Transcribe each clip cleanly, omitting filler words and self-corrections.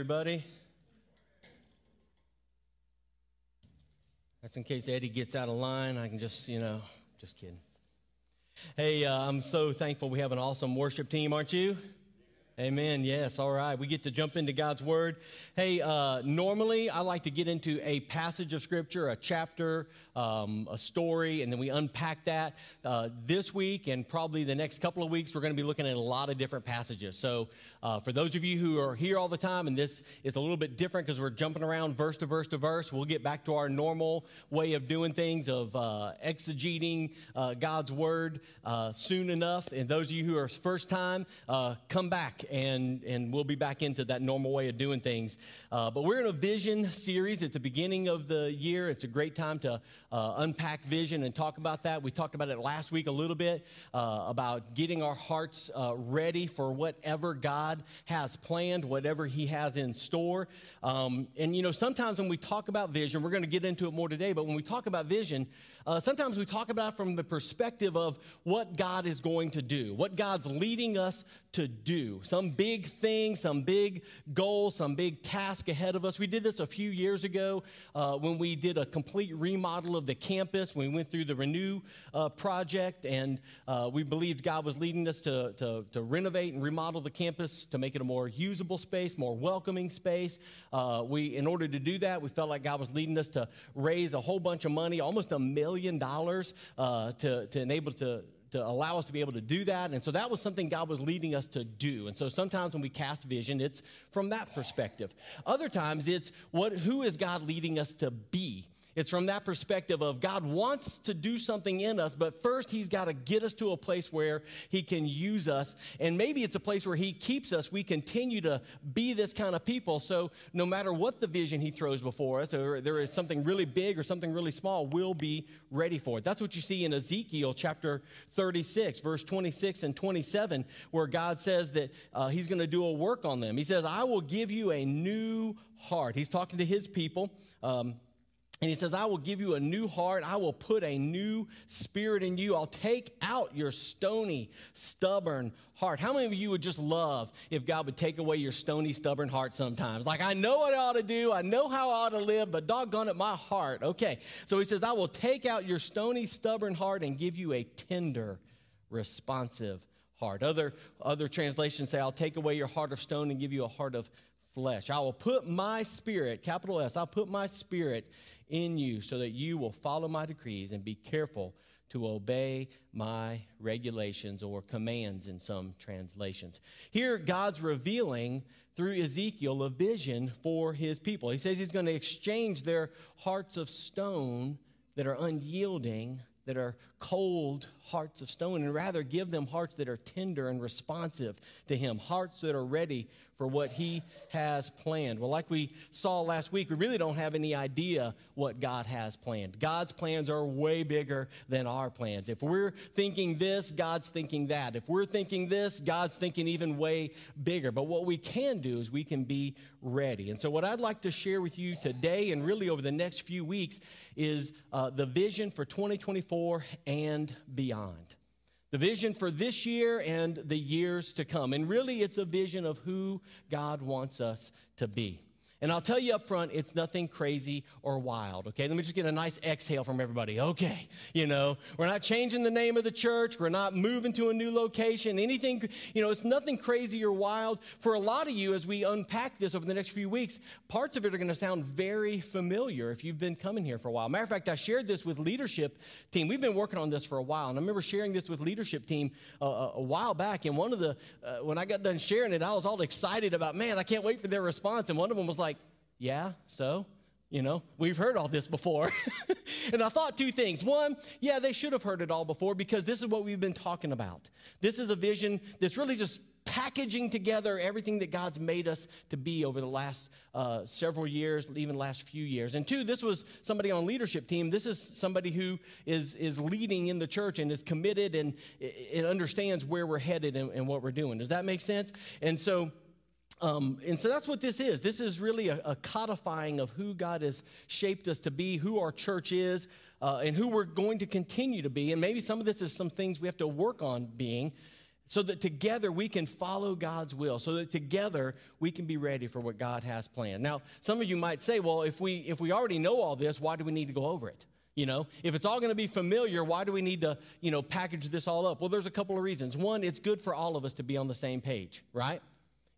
everybody. That's in case Eddie gets out of line. I can just, just kidding. Hey, I'm so thankful we have an awesome worship team, aren't you? Amen. Yes. All right. We get to jump into God's Word. Hey, normally I like to get into a passage of Scripture, a chapter, a story, and then we unpack that. This week and probably the next couple of weeks, we're going to be looking at a lot of different passages. So for those of you who are here all the time, and this is a little bit different because we're jumping around verse to verse to verse, we'll get back to our normal way of doing things, of exegeting God's Word soon enough. And those of you who are first time, come back. And we'll be back into that normal way of doing things. But we're in a vision series. It's the beginning of the year. It's a great time to unpack vision and talk about that. We talked about it last week a little bit, about getting our hearts ready for whatever God has planned, whatever He has in store. And, sometimes when we talk about vision, we're going to get into it more today, but when we talk about vision, sometimes we talk about it from the perspective of what God is going to do, what God's leading us to do. Some big thing, some big goal, some big task ahead of us. We did this a few years ago when we did a complete remodel of the campus. We went through the Renew project, and we believed God was leading us to renovate and remodel the campus to make it a more usable space, more welcoming space. We, in order to do that, we felt like God was leading us to raise a whole bunch of money, almost $1 million, to allow us to be able to do that. And so that was something God was leading us to do. And so sometimes when we cast vision, it's from that perspective. Other times it's who is God leading us to be? It's from that perspective of God wants to do something in us, but first He's got to get us to a place where He can use us. And maybe it's a place where He keeps us. We continue to be this kind of people. So no matter what the vision He throws before us, or there is something really big or something really small, we'll be ready for it. That's what you see in Ezekiel chapter 36, verse 26 and 27, where God says that He's going to do a work on them. He says, I will give you a new heart. He's talking to His people. And He says, I will give you a new heart. I will put a new spirit in you. I'll take out your stony, stubborn heart. How many of you would just love if God would take away your stony, stubborn heart sometimes? Like, I know what I ought to do. I know how I ought to live, but doggone it, my heart. Okay. So He says, I will take out your stony, stubborn heart and give you a tender, responsive heart. Other translations say, I'll take away your heart of stone and give you a heart of flesh. I will put my spirit, capital S, I'll put my spirit in you so that you will follow my decrees and be careful to obey my regulations or commands in some translations. Here, God's revealing through Ezekiel a vision for His people. He says He's going to exchange their hearts of stone that are unyielding, that are cold hearts of stone, and rather give them hearts that are tender and responsive to Him, hearts that are ready for what He has planned. Well, like we saw last week, we really don't have any idea what God has planned. God's plans are way bigger than our plans. If we're thinking this, God's thinking that. If we're thinking this, God's thinking even way bigger. But what we can do is we can be ready. And so what I'd like to share with you today and really over the next few weeks is the vision for 2024 and beyond. The vision for this year and the years to come. And really, it's a vision of who God wants us to be. And I'll tell you up front, it's nothing crazy or wild, okay? Let me just get a nice exhale from everybody. Okay, we're not changing the name of the church. We're not moving to a new location. Anything, it's nothing crazy or wild. For a lot of you, as we unpack this over the next few weeks, parts of it are going to sound very familiar if you've been coming here for a while. Matter of fact, I shared this with leadership team. We've been working on this for a while, and I remember sharing this with leadership team a while back, and one of the, when I got done sharing it, I was all excited about, man, I can't wait for their response, and one of them was like, yeah, so, we've heard all this before. And I thought two things. One, yeah, they should have heard it all before because this is what we've been talking about. This is a vision that's really just packaging together everything that God's made us to be over the last several years, even last few years. And two, this was somebody on leadership team. This is somebody who is leading in the church and is committed and it understands where we're headed and what we're doing. Does that make sense? And so that's what this is. This is really a codifying of who God has shaped us to be, who our church is, and who we're going to continue to be. And maybe some of this is some things we have to work on being. so that together we can follow God's will, so that together we can be ready for what God has planned. Now, some of you might say, well, if we already know all this, why do we need to go over it? You know, if it's all going to be familiar, why do we need to, you know, package this all up? Well, there's a couple of reasons. One, it's good for all of us to be on the same page, right?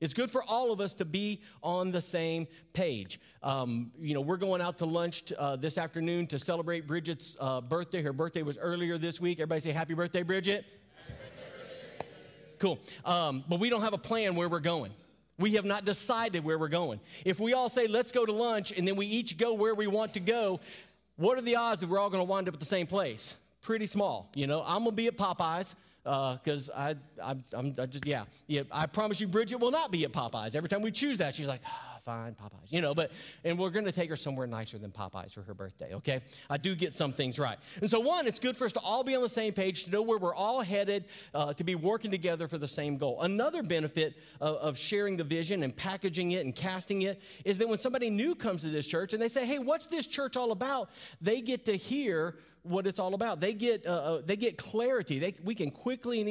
It's good for all of us to be on the same page. You know, we're going out to lunch this afternoon to celebrate Bridget's birthday. Her birthday was earlier this week. Everybody say happy birthday, Bridget. Cool. But we don't have a plan where we're going. We have not decided where we're going. If we all say, let's go to lunch, and then we each go where we want to go, what are the odds that we're all going to wind up at the same place? Pretty small. You know, I'm going to be at Popeye's. Because I promise you, Bridget will not be at Popeye's. Every time we choose that, she's like, fine, Popeye's, you know, and we're going to take her somewhere nicer than Popeye's for her birthday, okay? I do get some things right. And so one, it's good for us to all be on the same page, to know where we're all headed, to be working together for the same goal. Another benefit of sharing the vision and packaging it and casting it is that when somebody new comes to this church and they say, hey, what's this church all about? They get to hear what it's all about. They get clarity. We can quickly and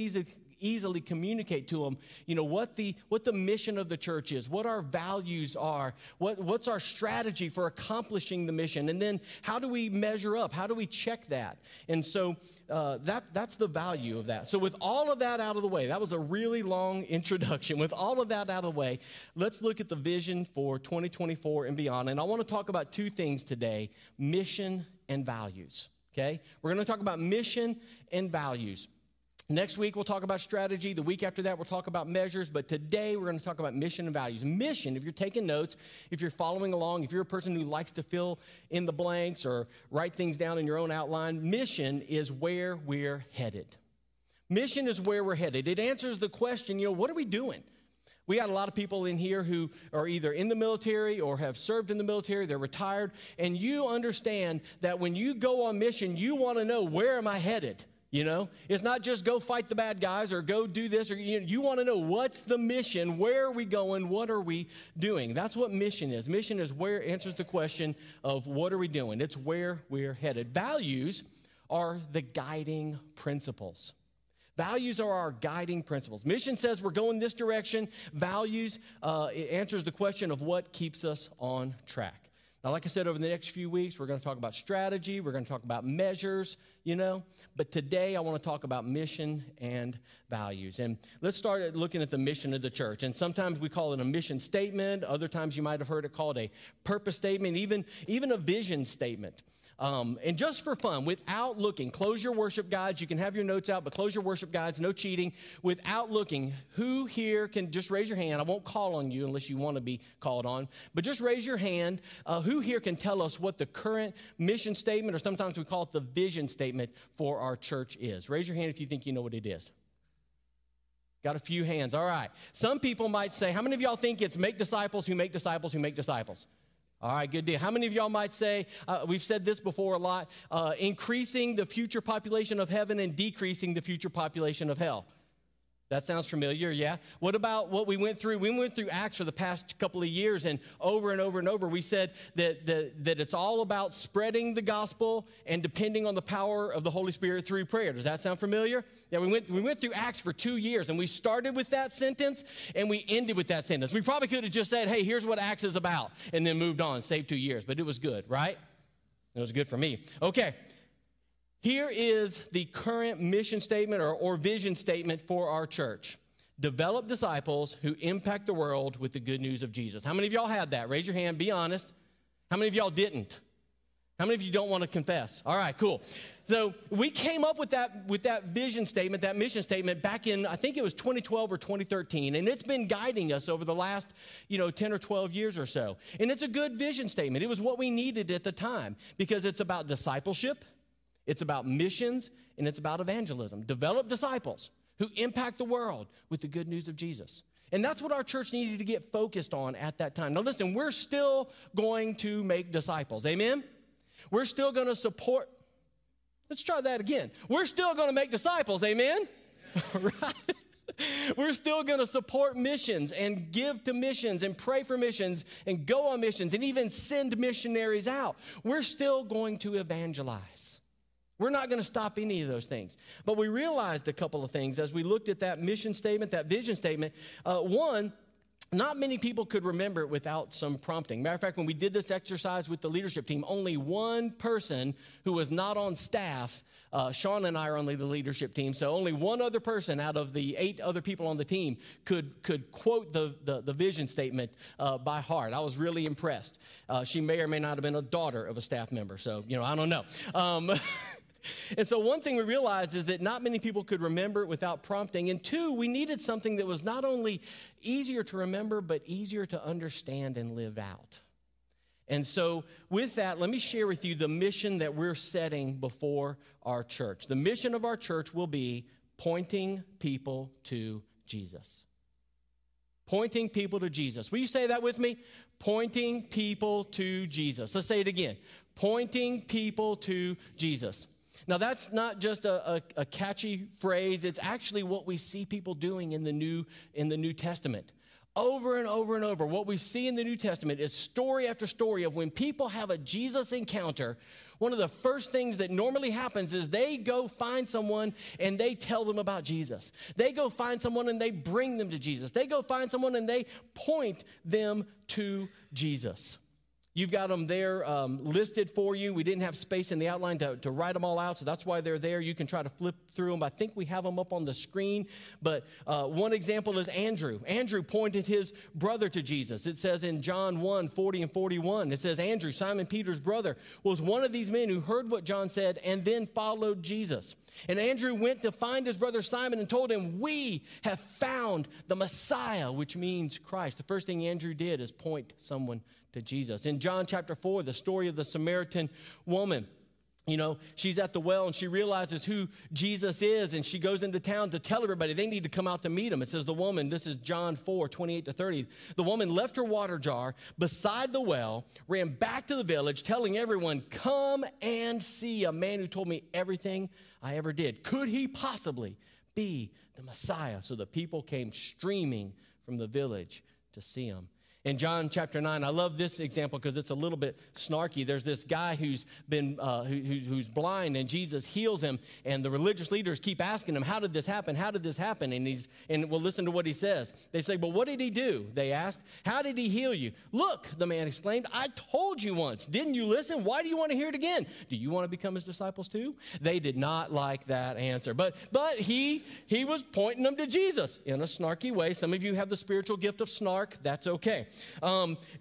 easily communicate to them, you know, what the mission of the church is, what our values are, what's our strategy for accomplishing the mission, and then how do we measure up? How do we check that? And so that's the value of that. So with all of that out of the way, that was a really long introduction. With all of that out of the way, let's look at the vision for 2024 and beyond. And I want to talk about two things today: mission and values. Okay, we're going to talk about mission and values. Next week, we'll talk about strategy. The week after that, we'll talk about measures. But today, we're going to talk about mission and values. Mission, if you're taking notes, if you're following along, if you're a person who likes to fill in the blanks or write things down in your own outline, mission is where we're headed. Mission is where we're headed. It answers the question, you know, what are we doing? We got a lot of people in here who are either in the military or have served in the military. They're retired. And you understand that when you go on mission, you want to know, where am I headed? You know, it's not just go fight the bad guys or go do this. Or you want to know, what's the mission? Where are we going? What are we doing? That's what mission is. Mission is where answers the question of what are we doing? It's where we're headed. Values are the guiding principles. Values are our guiding principles. Mission says we're going this direction. Values, it answers the question of what keeps us on track. Now, like I said, over the next few weeks, we're going to talk about strategy. We're going to talk about measures, you know. But today, I want to talk about mission and values. And let's start at looking at the mission of the church. And sometimes we call it a mission statement. Other times, you might have heard it called a purpose statement, even a vision statement. And just for fun, without looking, close your worship guides. You can have your notes out, but close your worship guides, no cheating. Without looking, who here can just raise your hand? I won't call on you unless you want to be called on, but just raise your hand. Who here can tell us what the current mission statement, or sometimes we call it the vision statement, for our church is? Raise your hand if you think you know what it is. Got a few hands. All right. Some people might say, how many of y'all think it's make disciples who make disciples who make disciples? All right, good deal. How many of y'all might say, we've said this before a lot, increasing the future population of heaven and decreasing the future population of hell? That sounds familiar, yeah? What about what we went through? We went through Acts for the past couple of years, and over we said that it's all about spreading the gospel and depending on the power of the Holy Spirit through prayer. Does that sound familiar? Yeah, we went through Acts for 2 years, and we started with that sentence, and we ended with that sentence. We probably could have just said, hey, here's what Acts is about, and then moved on, saved 2 years. But it was good, right? It was good for me. Okay. Here is the current mission statement or vision statement for our church. Develop disciples who impact the world with the good news of Jesus. How many of y'all had that? Raise your hand. Be honest. How many of y'all didn't? How many of you don't want to confess? All right, cool. So we came up with that vision statement, that mission statement, back in, I think it was 2012 or 2013, and it's been guiding us over the last, 10 or 12 years or so. And it's a good vision statement. It was what we needed at the time because it's about discipleship. It's about missions, and it's about evangelism. Develop disciples who impact the world with the good news of Jesus. And that's what our church needed to get focused on at that time. Now, listen, we're still going to make disciples. Amen? We're still going to support. Let's try that again. We're still going to make disciples. Amen? Right? We're still going to support missions and give to missions and pray for missions and go on missions and even send missionaries out. We're still going to evangelize. We're not going to stop any of those things. But we realized a couple of things as we looked at that mission statement, that vision statement. One, not many people could remember it without some prompting. Matter of fact, when we did this exercise with the leadership team, only one person who was not on staff, Sean and I are only the leadership team, so only one other person out of the 8 other people on the team could quote the vision statement by heart. I was really impressed. She may or may not have been a daughter of a staff member, so, you know, I don't know. And so one thing we realized is that not many people could remember it without prompting. And two, we needed something that was not only easier to remember, but easier to understand and live out. And so with that, let me share with you the mission that we're setting before our church. The mission of our church will be pointing people to Jesus. Pointing people to Jesus. Will you say that with me? Pointing people to Jesus. Let's say it again. Pointing people to Jesus. Now, that's not just a catchy phrase. It's actually what we see people doing in the New Testament. Over and over and over, what we see in the New Testament is story after story of when people have a Jesus encounter, one of the first things that normally happens is they go find someone and they tell them about Jesus. They go find someone and they bring them to Jesus. They go find someone and they point them to Jesus. You've got them there listed for you. We didn't have space in the outline to write them all out, so that's why they're there. You can try to flip through them. I think we have them up on the screen. But one example is Andrew. Andrew pointed his brother to Jesus. It says in John 1:40 and 41, it says, Andrew, Simon Peter's brother, was one of these men who heard what John said and then followed Jesus. And Andrew went to find his brother Simon and told him, we have found the Messiah, which means Christ. The first thing Andrew did is point someone to Jesus. In John chapter 4, the story of the Samaritan woman, you know, she's at the well and she realizes who Jesus is and she goes into town to tell everybody they need to come out to meet him. It says the woman, this is John 4:28 to 30, the woman left her water jar beside the well, ran back to the village telling everyone, come and see a man who told me everything I ever did. Could he possibly be the Messiah? So the people came streaming from the village to see him. In John chapter 9, I love this example because it's a little bit snarky. There's this guy who's been who's blind, and Jesus heals him. And the religious leaders keep asking him, "How did this happen? How did this happen?" And we'll listen to what he says. They say, "Well, what did he do?" They asked. "How did he heal you?" "Look," the man exclaimed, "I told you once. Didn't you listen? Why do you want to hear it again? Do you want to become his disciples too?" They did not like that answer, but he was pointing them to Jesus in a snarky way. Some of you have the spiritual gift of snark. That's okay.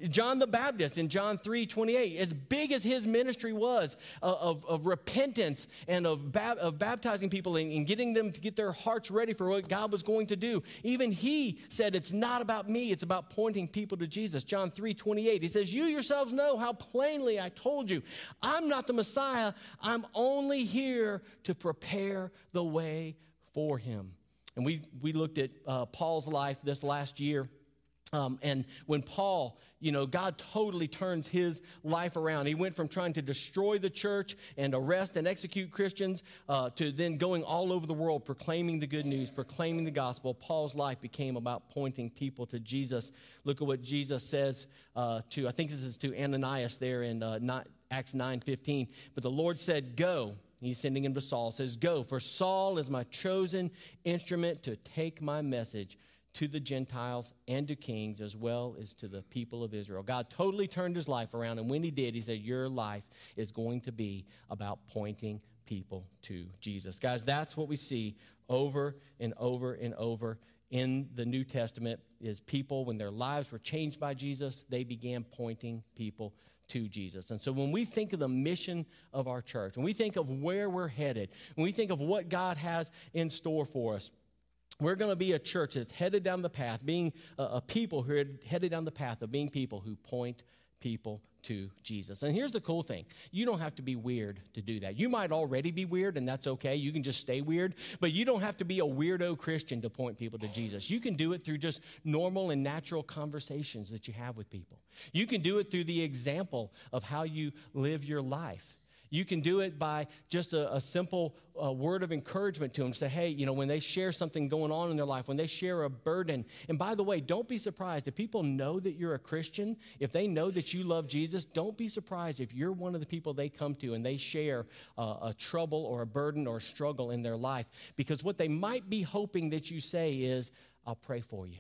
John the Baptist in John 3:28, as big as his ministry was of repentance and of baptizing people and getting them to get their hearts ready for what God was going to do, even he said, it's not about me, it's about pointing people to Jesus. John 3:28, he says, you yourselves know how plainly I told you, I'm not the Messiah, I'm only here to prepare the way for him. And we looked at Paul's life this last year. And when Paul, you know, God totally turns his life around. He went from trying to destroy the church and arrest and execute Christians to then going all over the world proclaiming the good news, proclaiming the gospel. Paul's life became about pointing people to Jesus. Look at what Jesus says I think this is to Ananias there in Acts 9:15. But the Lord said, go. He's sending him to Saul. Says, go, for Saul is my chosen instrument to take my message to the Gentiles and to kings, as well as to the people of Israel. God totally turned his life around, and when he did, he said, your life is going to be about pointing people to Jesus. Guys, that's what we see over and over and over in the New Testament is people, when their lives were changed by Jesus, they began pointing people to Jesus. And so when we think of the mission of our church, when we think of where we're headed, when we think of what God has in store for us, we're going to be a church that's headed down the path, being a people who are headed down the path of being people who point people to Jesus. And here's the cool thing. You don't have to be weird to do that. You might already be weird, and that's okay. You can just stay weird, but you don't have to be a weirdo Christian to point people to Jesus. You can do it through just normal and natural conversations that you have with people. You can do it through the example of how you live your life. You can do it by just a simple word of encouragement to them. Say, hey, you know, when they share something going on in their life, when they share a burden. And by the way, don't be surprised. If people know that you're a Christian, if they know that you love Jesus, don't be surprised if you're one of the people they come to and they share a trouble or a burden or a struggle in their life. Because what they might be hoping that you say is, I'll pray for you.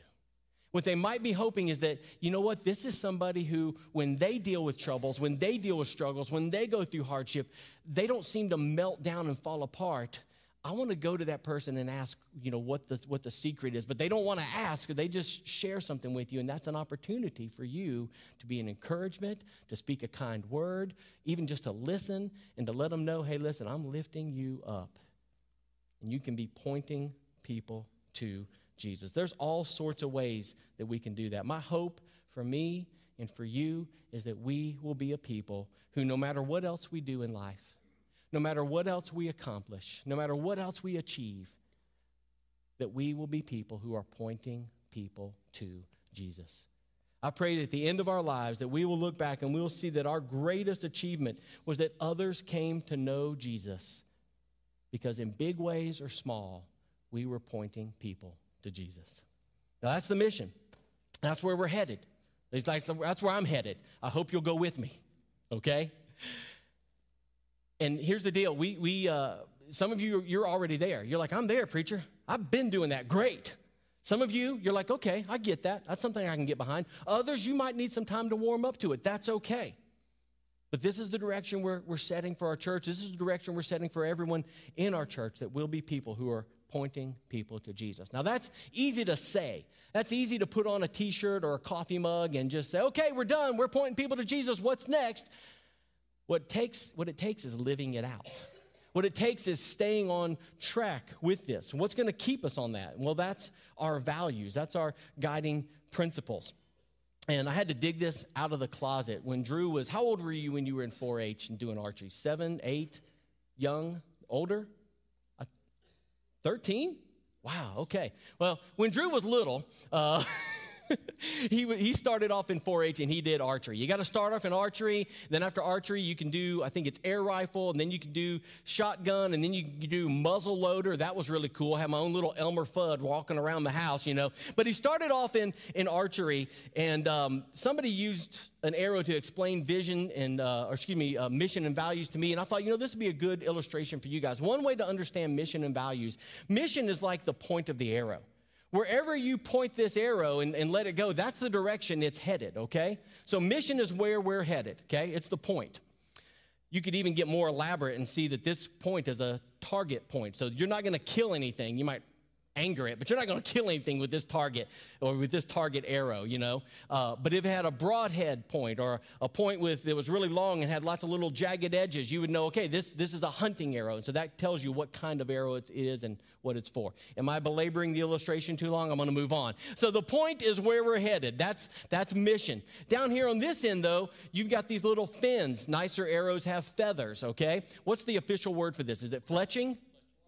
What they might be hoping is that, you know what, this is somebody who, when they deal with troubles, when they deal with struggles, when they go through hardship, they don't seem to melt down and fall apart. I want to go to that person and ask, you know, what the secret is. But they don't want to ask. They just share something with you, and that's an opportunity for you to be an encouragement, to speak a kind word, even just to listen and to let them know, hey, listen, I'm lifting you up. And you can be pointing people to Jesus. There's all sorts of ways that we can do that. My hope for me and for you is that we will be a people who, no matter what else we do in life, no matter what else we accomplish, no matter what else we achieve, that we will be people who are pointing people to Jesus. I pray that at the end of our lives that we will look back and we'll see that our greatest achievement was that others came to know Jesus, because in big ways or small, we were pointing people to Jesus. Now that's the mission. That's where we're headed. That's where I'm headed. I hope you'll go with me. Okay? And here's the deal. We some of you, you're already there. You're like, I'm there, preacher. I've been doing that. Great. Some of you, you're like, okay, I get that. That's something I can get behind. Others, you might need some time to warm up to it. That's okay. But this is the direction we're setting for our church. This is the direction we're setting for everyone in our church, that we'll be people who are pointing people to Jesus. Now, that's easy to say. That's easy to put on a T-shirt or a coffee mug and just say, okay, we're done. We're pointing people to Jesus. What's next? What it takes is living it out. What it takes is staying on track with this. What's going to keep us on that? Well, that's our values. That's our guiding principles. And I had to dig this out of the closet. When Drew was, how old were you when you were in 4-H and doing archery? 7, 8, young, older? 13? Wow, okay. Well, when Drew was little, he started off in 4-H and he did archery. You got to start off in archery. Then after archery, you can do, I think it's air rifle, and then you can do shotgun, and then you can do muzzle loader. That was really cool. I had my own little Elmer Fudd walking around the house, you know. But he started off in archery, and somebody used an arrow to explain vision and, mission and values to me. And I thought, you know, this would be a good illustration for you guys. One way to understand mission and values, mission is like the point of the arrow. Wherever you point this arrow and let it go, that's the direction it's headed, okay? So mission is where we're headed, okay? It's the point. You could even get more elaborate and see that this point is a target point. So you're not going to kill anything. You might anger it, but you're not going to kill anything with this target or with this target arrow, you know? But if it had a broadhead point or a point that was really long and had lots of little jagged edges, you would know, okay, this is a hunting arrow. And so that tells you what kind of arrow it is and what it's for. Am I belaboring the illustration too long? I'm going to move on. So the point is where we're headed. That's mission. Down here on this end, though, you've got these little fins. Nicer arrows have feathers, okay? What's the official word for this? Is it fletching?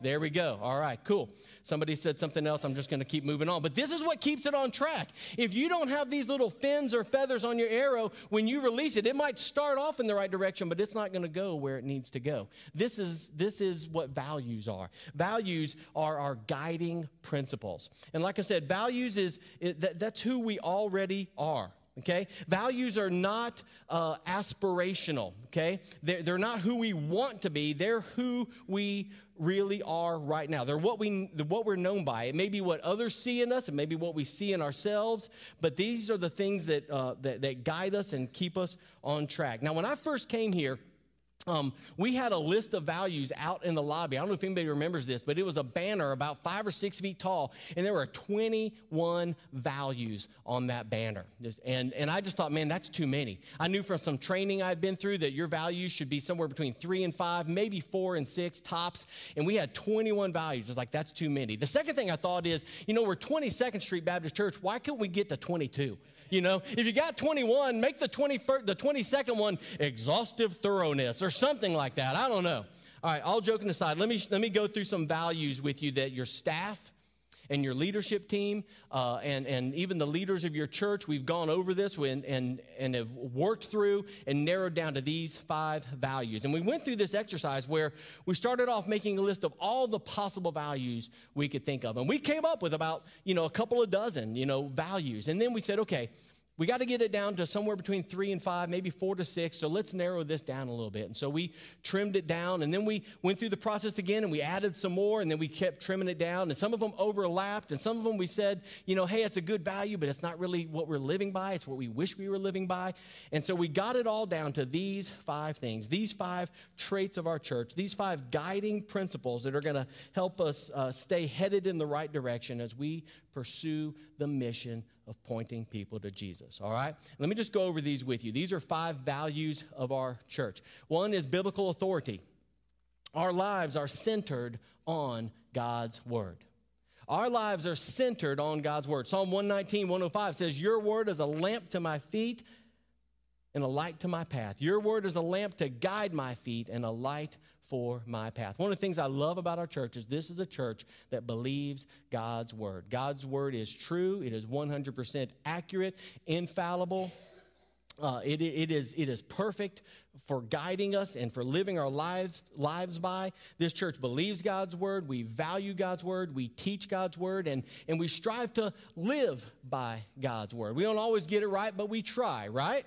There we go. All right, cool. Somebody said something else. I'm just going to keep moving on. But this is what keeps it on track. If you don't have these little fins or feathers on your arrow, when you release it, it might start off in the right direction, but it's not going to go where it needs to go. This is what values are. Values are our guiding principles. And like I said, values that's who we already are. Okay? Values are not aspirational, okay? They're not who we want to be. They're who we really are right now. They're what we're known by. It may be what others see in us. It may be what we see in ourselves. But these are the things that guide us and keep us on track. Now, when I first came here, we had a list of values out in the lobby. I don't know if anybody remembers this, but it was a banner about 5 or 6 feet tall, and there were 21 values on that banner. And I just thought, man, that's too many. I knew from some training I'd been through that your values should be somewhere between 3 and 5, maybe 4 and 6 tops, and we had 21 values. I was like, that's too many. The second thing I thought is, you know, we're 22nd Street Baptist Church. Why couldn't we get to 22? You know, if you got 21, make the 22nd one exhaustive thoroughness or something like that. I don't know. All right, all joking aside, let me go through some values with you that your staff and your leadership team and even the leaders of your church. We've gone over this and have worked through and narrowed down to these 5 values. And we went through this exercise where we started off making a list of all the possible values we could think of. And we came up with about, a couple of dozen, values. And then we said, okay, we got to get it down to somewhere between 3 and 5, maybe 4 to 6. So let's narrow this down a little bit. And so we trimmed it down, and then we went through the process again, and we added some more, and then we kept trimming it down. And some of them overlapped, and some of them we said, hey, it's a good value, but it's not really what we're living by. It's what we wish we were living by. And so we got it all down to these 5 things, these 5 traits of our church, these 5 guiding principles that are going to help us stay headed in the right direction as we pursue the mission of pointing people to Jesus, all right? Let me just go over these with you. These are 5 values of our church. One is biblical authority. Our lives are centered on God's word. Our lives are centered on God's word. Psalm 119, 105 says, your word is a lamp to my feet and a light to my path. Your word is a lamp to guide my feet and a light for my path. One of the things I love about our church is this is a church that believes God's word. God's word is true. It is 100% accurate, infallible. It is perfect for guiding us and for living our lives by. This church believes God's word. We value God's word. We teach God's word, and we strive to live by God's word. We don't always get it right, but we try, right?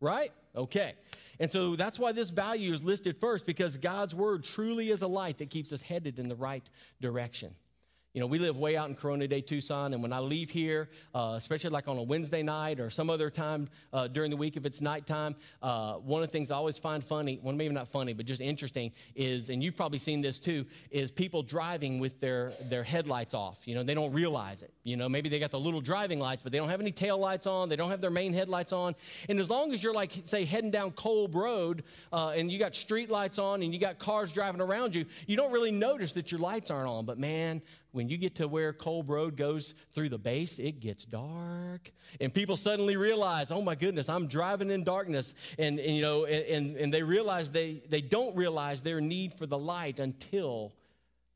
Right? Okay. And so that's why this value is listed first, because God's word truly is a light that keeps us headed in the right direction. We live way out in Corona de Tucson, and when I leave here, especially like on a Wednesday night or some other time during the week if it's nighttime, one of the things I always find funny, well, maybe not funny, but just interesting is, and you've probably seen this too, is people driving with their headlights off. They don't realize it. Maybe they got the little driving lights, but they don't have any tail lights on. They don't have their main headlights on. And as long as you're like, say, heading down Kolb Road and you got street lights on and you got cars driving around you, you don't really notice that your lights aren't on. But man, when you get to where Kolb Road goes through the base, it gets dark. And people suddenly realize, oh my goodness, I'm driving in darkness. And they realize they don't realize their need for the light until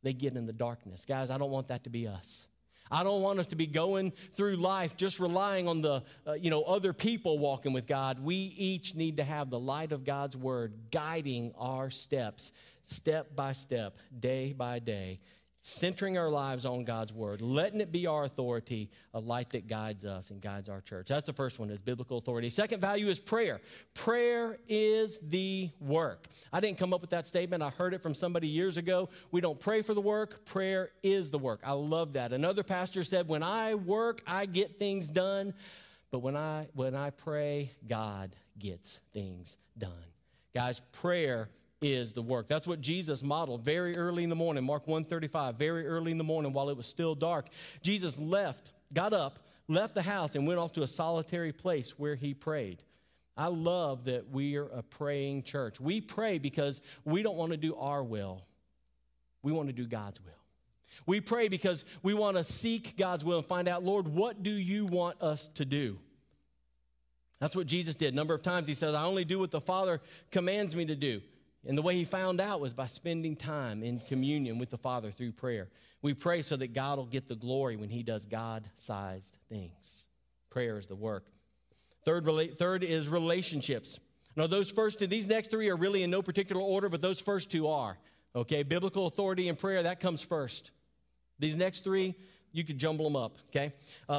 they get in the darkness. Guys, I don't want that to be us. I don't want us to be going through life just relying on the, other people walking with God. We each need to have the light of God's word guiding our steps, step by step, day by day, centering our lives on God's word, letting it be our authority, a light that guides us and guides our church. That's the first one, is biblical authority. Second value is prayer. Prayer is the work. I didn't come up with that statement. I heard it from somebody years ago. We don't pray for the work. Prayer is the work. I love that. Another pastor said, when I work, I get things done. But when I pray, God gets things done. Guys, prayer is the work. That's what Jesus modeled very early in the morning. Mark 1:35, very early in the morning while it was still dark, Jesus got up, left the house, and went off to a solitary place where he prayed. I love that we are a praying church. We pray because we don't want to do our will. We want to do God's will. We pray because we want to seek God's will and find out, Lord, what do you want us to do? That's what Jesus did. A number of times he says, I only do what the Father commands me to do. And the way he found out was by spending time in communion with the Father through prayer. We pray so that God will get the glory when he does God-sized things. Prayer is the work. Third is relationships. Now, those first two, these next 3 are really in no particular order, but those first 2 are. Okay, biblical authority and prayer, that comes first. These next 3, you could jumble them up, okay?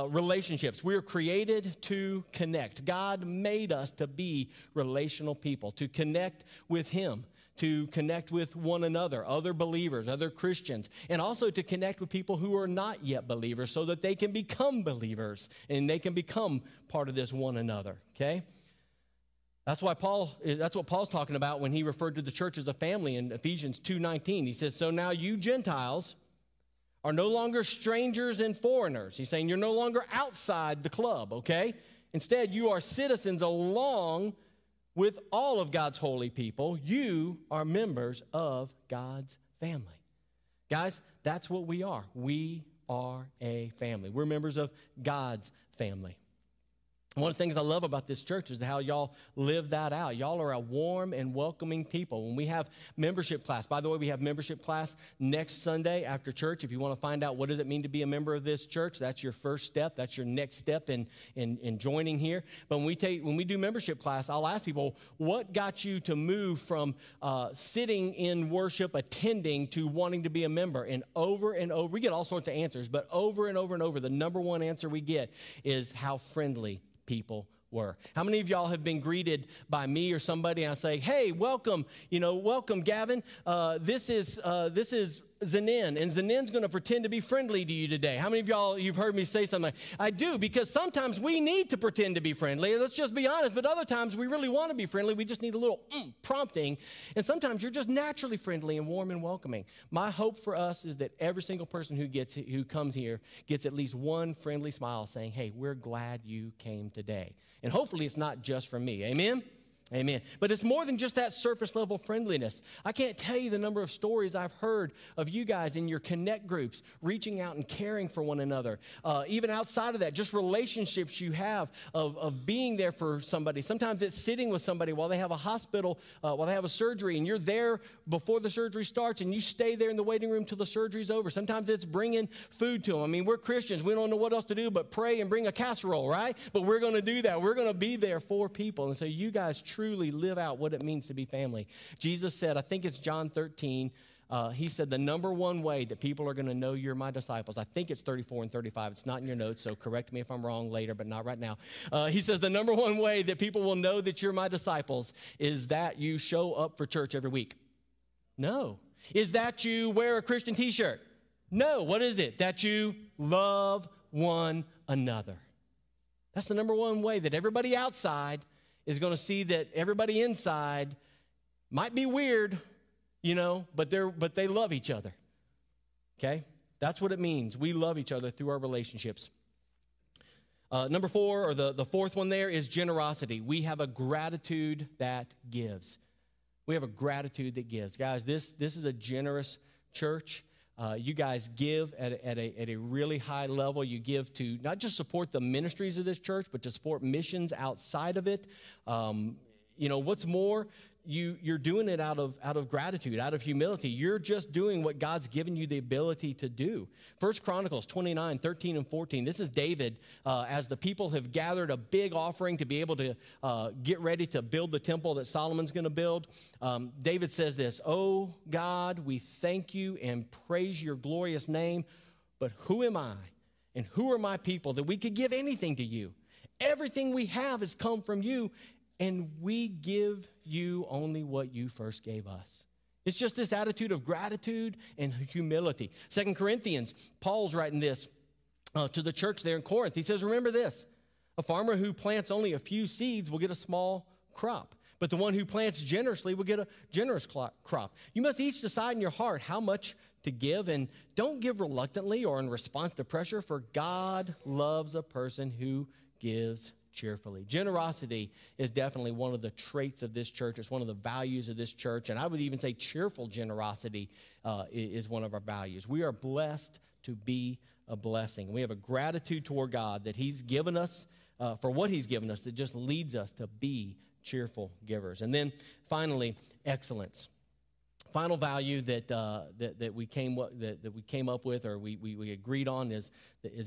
Relationships. We are created to connect. God made us to be relational people, to connect with him, to connect with one another, other believers, other Christians, and also to connect with people who are not yet believers so that they can become believers and they can become part of this one another, okay? That's what Paul's talking about when he referred to the church as a family in Ephesians 2:19. He says, so now you Gentiles are no longer strangers and foreigners. He's saying you're no longer outside the club, okay? Instead, you are citizens along with all of God's holy people. You are members of God's family. Guys, that's what we are. We are a family. We're members of God's family. One of the things I love about this church is how y'all live that out. Y'all are a warm and welcoming people. When we have membership class, by the way, we have membership class next Sunday after church. If you want to find out what does it mean to be a member of this church, that's your first step. That's your next step in joining here. But when we do membership class, I'll ask people, what got you to move from sitting in worship, attending, to wanting to be a member? And over, we get all sorts of answers, but over and over and over, the number one answer we get is how friendly people were. How many of y'all have been greeted by me or somebody and I say, hey, welcome, welcome, Gavin. This is Zenin, and Zenin's going to pretend to be friendly to you today. How many of y'all, you've heard me say something like, I do, because sometimes we need to pretend to be friendly. Let's just be honest. But other times we really want to be friendly. We just need a little prompting. And sometimes you're just naturally friendly and warm and welcoming. My hope for us is that every single person who comes here gets at least one friendly smile saying, hey, we're glad you came today. And hopefully it's not just from me. Amen? Amen. But it's more than just that surface level friendliness. I can't tell you the number of stories I've heard of you guys in your connect groups reaching out and caring for one another. Even outside of that, just relationships you have of being there for somebody. Sometimes it's sitting with somebody while they have a hospital, while they have a surgery, and you're there before the surgery starts, and you stay there in the waiting room till the surgery's over. Sometimes it's bringing food to them. I mean, we're Christians. We don't know what else to do but pray and bring a casserole, right? But we're going to do that. We're going to be there for people. And so you guys truly live out what it means to be family. Jesus said, I think it's John 13, he said the number one way that people are going to know you're my disciples, I think it's 34 and 35. It's not in your notes, so correct me if I'm wrong later, but not right now. He says the number one way that people will know that you're my disciples is that you show up for church every week. No. Is that you wear a Christian t-shirt? No. What is it? That you love one another. That's the number one way that everybody outside is going to see that everybody inside might be weird, but they love each other, okay? That's what it means. We love each other through our relationships. Number four, or the fourth one there, is generosity. We have a gratitude that gives. We have a gratitude that gives. Guys, this is a generous church. You guys give at a really high level. You give to not just support the ministries of this church, but to support missions outside of it. What's more, you're doing it out of gratitude, out of humility. You're just doing what God's given you the ability to do. 1 Chronicles 29, 13, and 14. This is David as the people have gathered a big offering to be able to get ready to build the temple that Solomon's going to build. David says this, "Oh God, we thank you and praise your glorious name, but who am I and who are my people that we could give anything to you? Everything we have has come from you, and we give you only what you first gave us." It's just this attitude of gratitude and humility. 2 Corinthians, Paul's writing this to the church there in Corinth. He says, remember this, a farmer who plants only a few seeds will get a small crop, but the one who plants generously will get a generous crop. You must each decide in your heart how much to give, and don't give reluctantly or in response to pressure, for God loves a person who gives cheerfully. Generosity is definitely one of the traits of this church. It's one of the values of this church. And I would even say cheerful generosity is one of our values. We are blessed to be a blessing. We have a gratitude toward God that he's given us for what he's given us that just leads us to be cheerful givers. And then finally, excellence. Final value that we agreed on is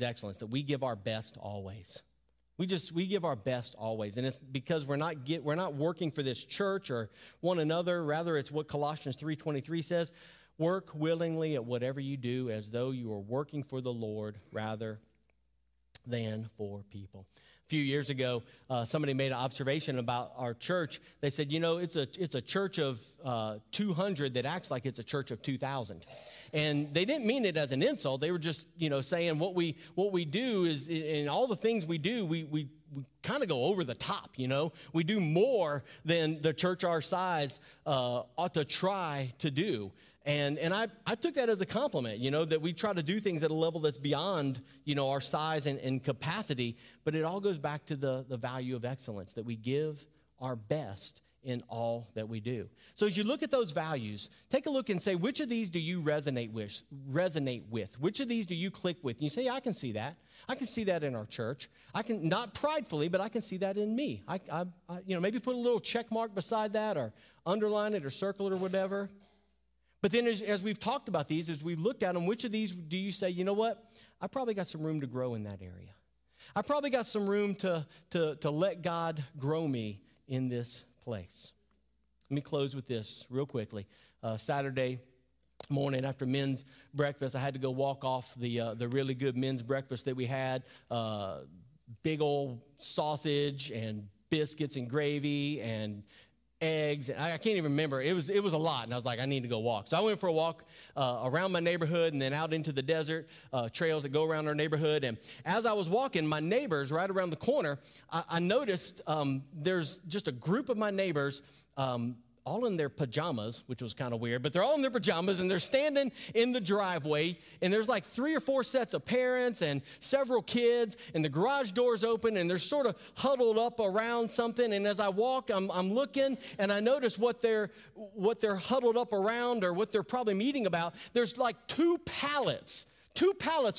excellence, that we give our best always. We give our best always, and it's because we're not working for this church or one another. Rather, it's what Colossians 3:23 says, work willingly at whatever you do as though you are working for the Lord rather than for people. A few years ago, somebody made an observation about our church. They said, it's a church of 200 that acts like it's a church of 2,000. And they didn't mean it as an insult. They were just, saying what we do is, in all the things we do, we kind of go over the top, We do more than the church our size ought to try to do. And I took that as a compliment, that we try to do things at a level that's beyond, our size and capacity. But it all goes back to the value of excellence, that we give our best in all that we do. So as you look at those values, take a look and say, which of these do you resonate with? Which of these do you click with? And you say, yeah, I can see that. I can see that in our church. I can, not pridefully, but I can see that in me. I maybe put a little check mark beside that or underline it or circle it or whatever. But then as we've talked about these, as we've looked at them, which of these do you say, you know what? I probably got some room to grow in that area. I probably got some room to let God grow me in this place. Let me close with this real quickly. Saturday morning after men's breakfast, I had to go walk off the really good men's breakfast that we had. Big old sausage and biscuits and gravy and eggs. And I can't even remember. It was a lot, and I was like, I need to go walk. So I went for a walk around my neighborhood and then out into the desert trails that go around our neighborhood. And as I was walking, my neighbors right around the corner, I noticed there's just a group of my neighbors all in their pajamas, which was kind of weird, but they're all in their pajamas, and they're standing in the driveway, and there's like 3 or 4 sets of parents and several kids, and the garage door's open, and they're sort of huddled up around something, and as I walk, I'm looking, and I notice what they're huddled up around or what they're probably meeting about. There's like 2 pallets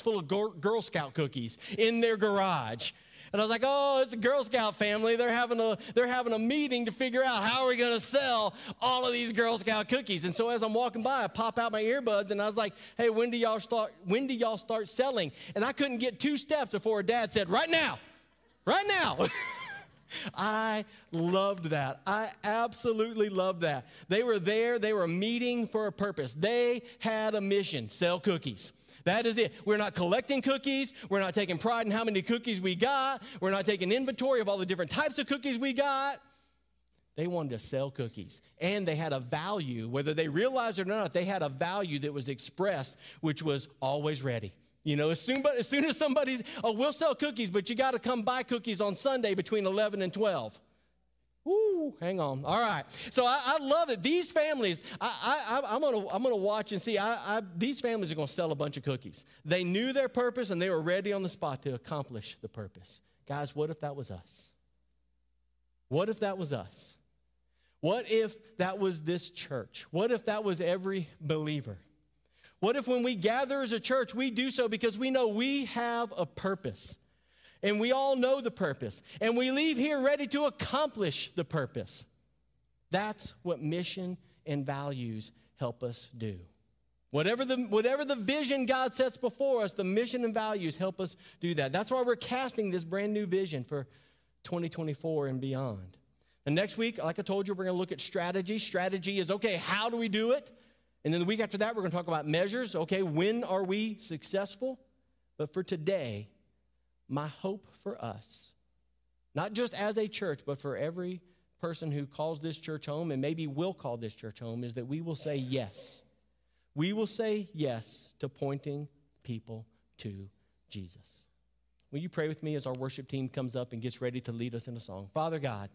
full of Girl Scout cookies in their garage. And I was like, oh, it's a Girl Scout family. They're having a meeting to figure out how are we going to sell all of these Girl Scout cookies. And so as I'm walking by, I pop out my earbuds, and I was like, hey, when do y'all start selling? And I couldn't get 2 steps before Dad said, right now. I loved that. I absolutely loved that. They were there. They were meeting for a purpose. They had a mission: sell cookies. That is it. We're not collecting cookies. We're not taking pride in how many cookies we got. We're not taking inventory of all the different types of cookies we got. They wanted to sell cookies. And they had a value, whether they realized it or not, they had a value that was expressed, which was always ready. You know, as soon as somebody's, oh, we'll sell cookies, but you got to come buy cookies on Sunday between 11 and 12. Woo, hang on. All right. So I love it. These families, I'm gonna watch and see. These families are gonna sell a bunch of cookies. They knew their purpose, and they were ready on the spot to accomplish the purpose. Guys, what if that was us? What if that was us? What if that was this church? What if that was every believer? What if when we gather as a church, we do so because we know we have a purpose? And we all know the purpose. And we leave here ready to accomplish the purpose. That's what mission and values help us do. Whatever the vision God sets before us, the mission and values help us do that. That's why we're casting this brand new vision for 2024 and beyond. And next week, like I told you, we're going to look at strategy. Strategy is, okay, how do we do it? And then the week after that, we're going to talk about measures. Okay, when are we successful? But for today, my hope for us, not just as a church, but for every person who calls this church home and maybe will call this church home, is that we will say yes. We will say yes to pointing people to Jesus. Will you pray with me as our worship team comes up and gets ready to lead us in a song? Father God,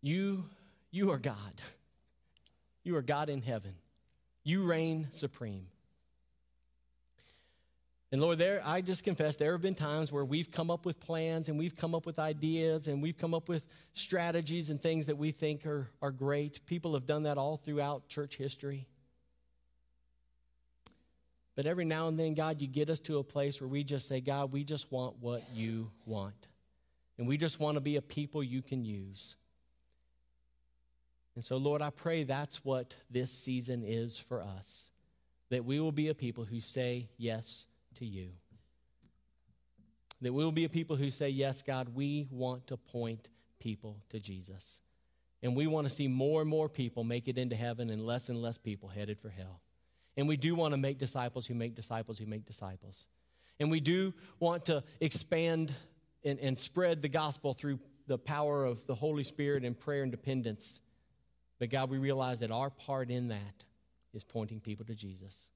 you are God. You are God in heaven. You reign supreme. And Lord, I just confess there have been times where we've come up with plans and we've come up with ideas and we've come up with strategies and things that we think are great. People have done that all throughout church history. But every now and then, God, you get us to a place where we just say, God, we just want what you want. And we just want to be a people you can use. And so, Lord, I pray that's what this season is for us, that we will be a people who say yes to you, that we will be a people who say, yes, God, we want to point people to Jesus, and we want to see more and more people make it into heaven and less people headed for hell. And we do want to make disciples who make disciples who make disciples, and we do want to expand and spread the gospel through the power of the Holy Spirit and prayer and dependence. But God, we realize that our part in that is pointing people to Jesus.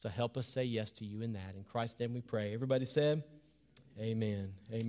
So help us say yes to you in that. In Christ's name we pray. Everybody said, amen. Amen.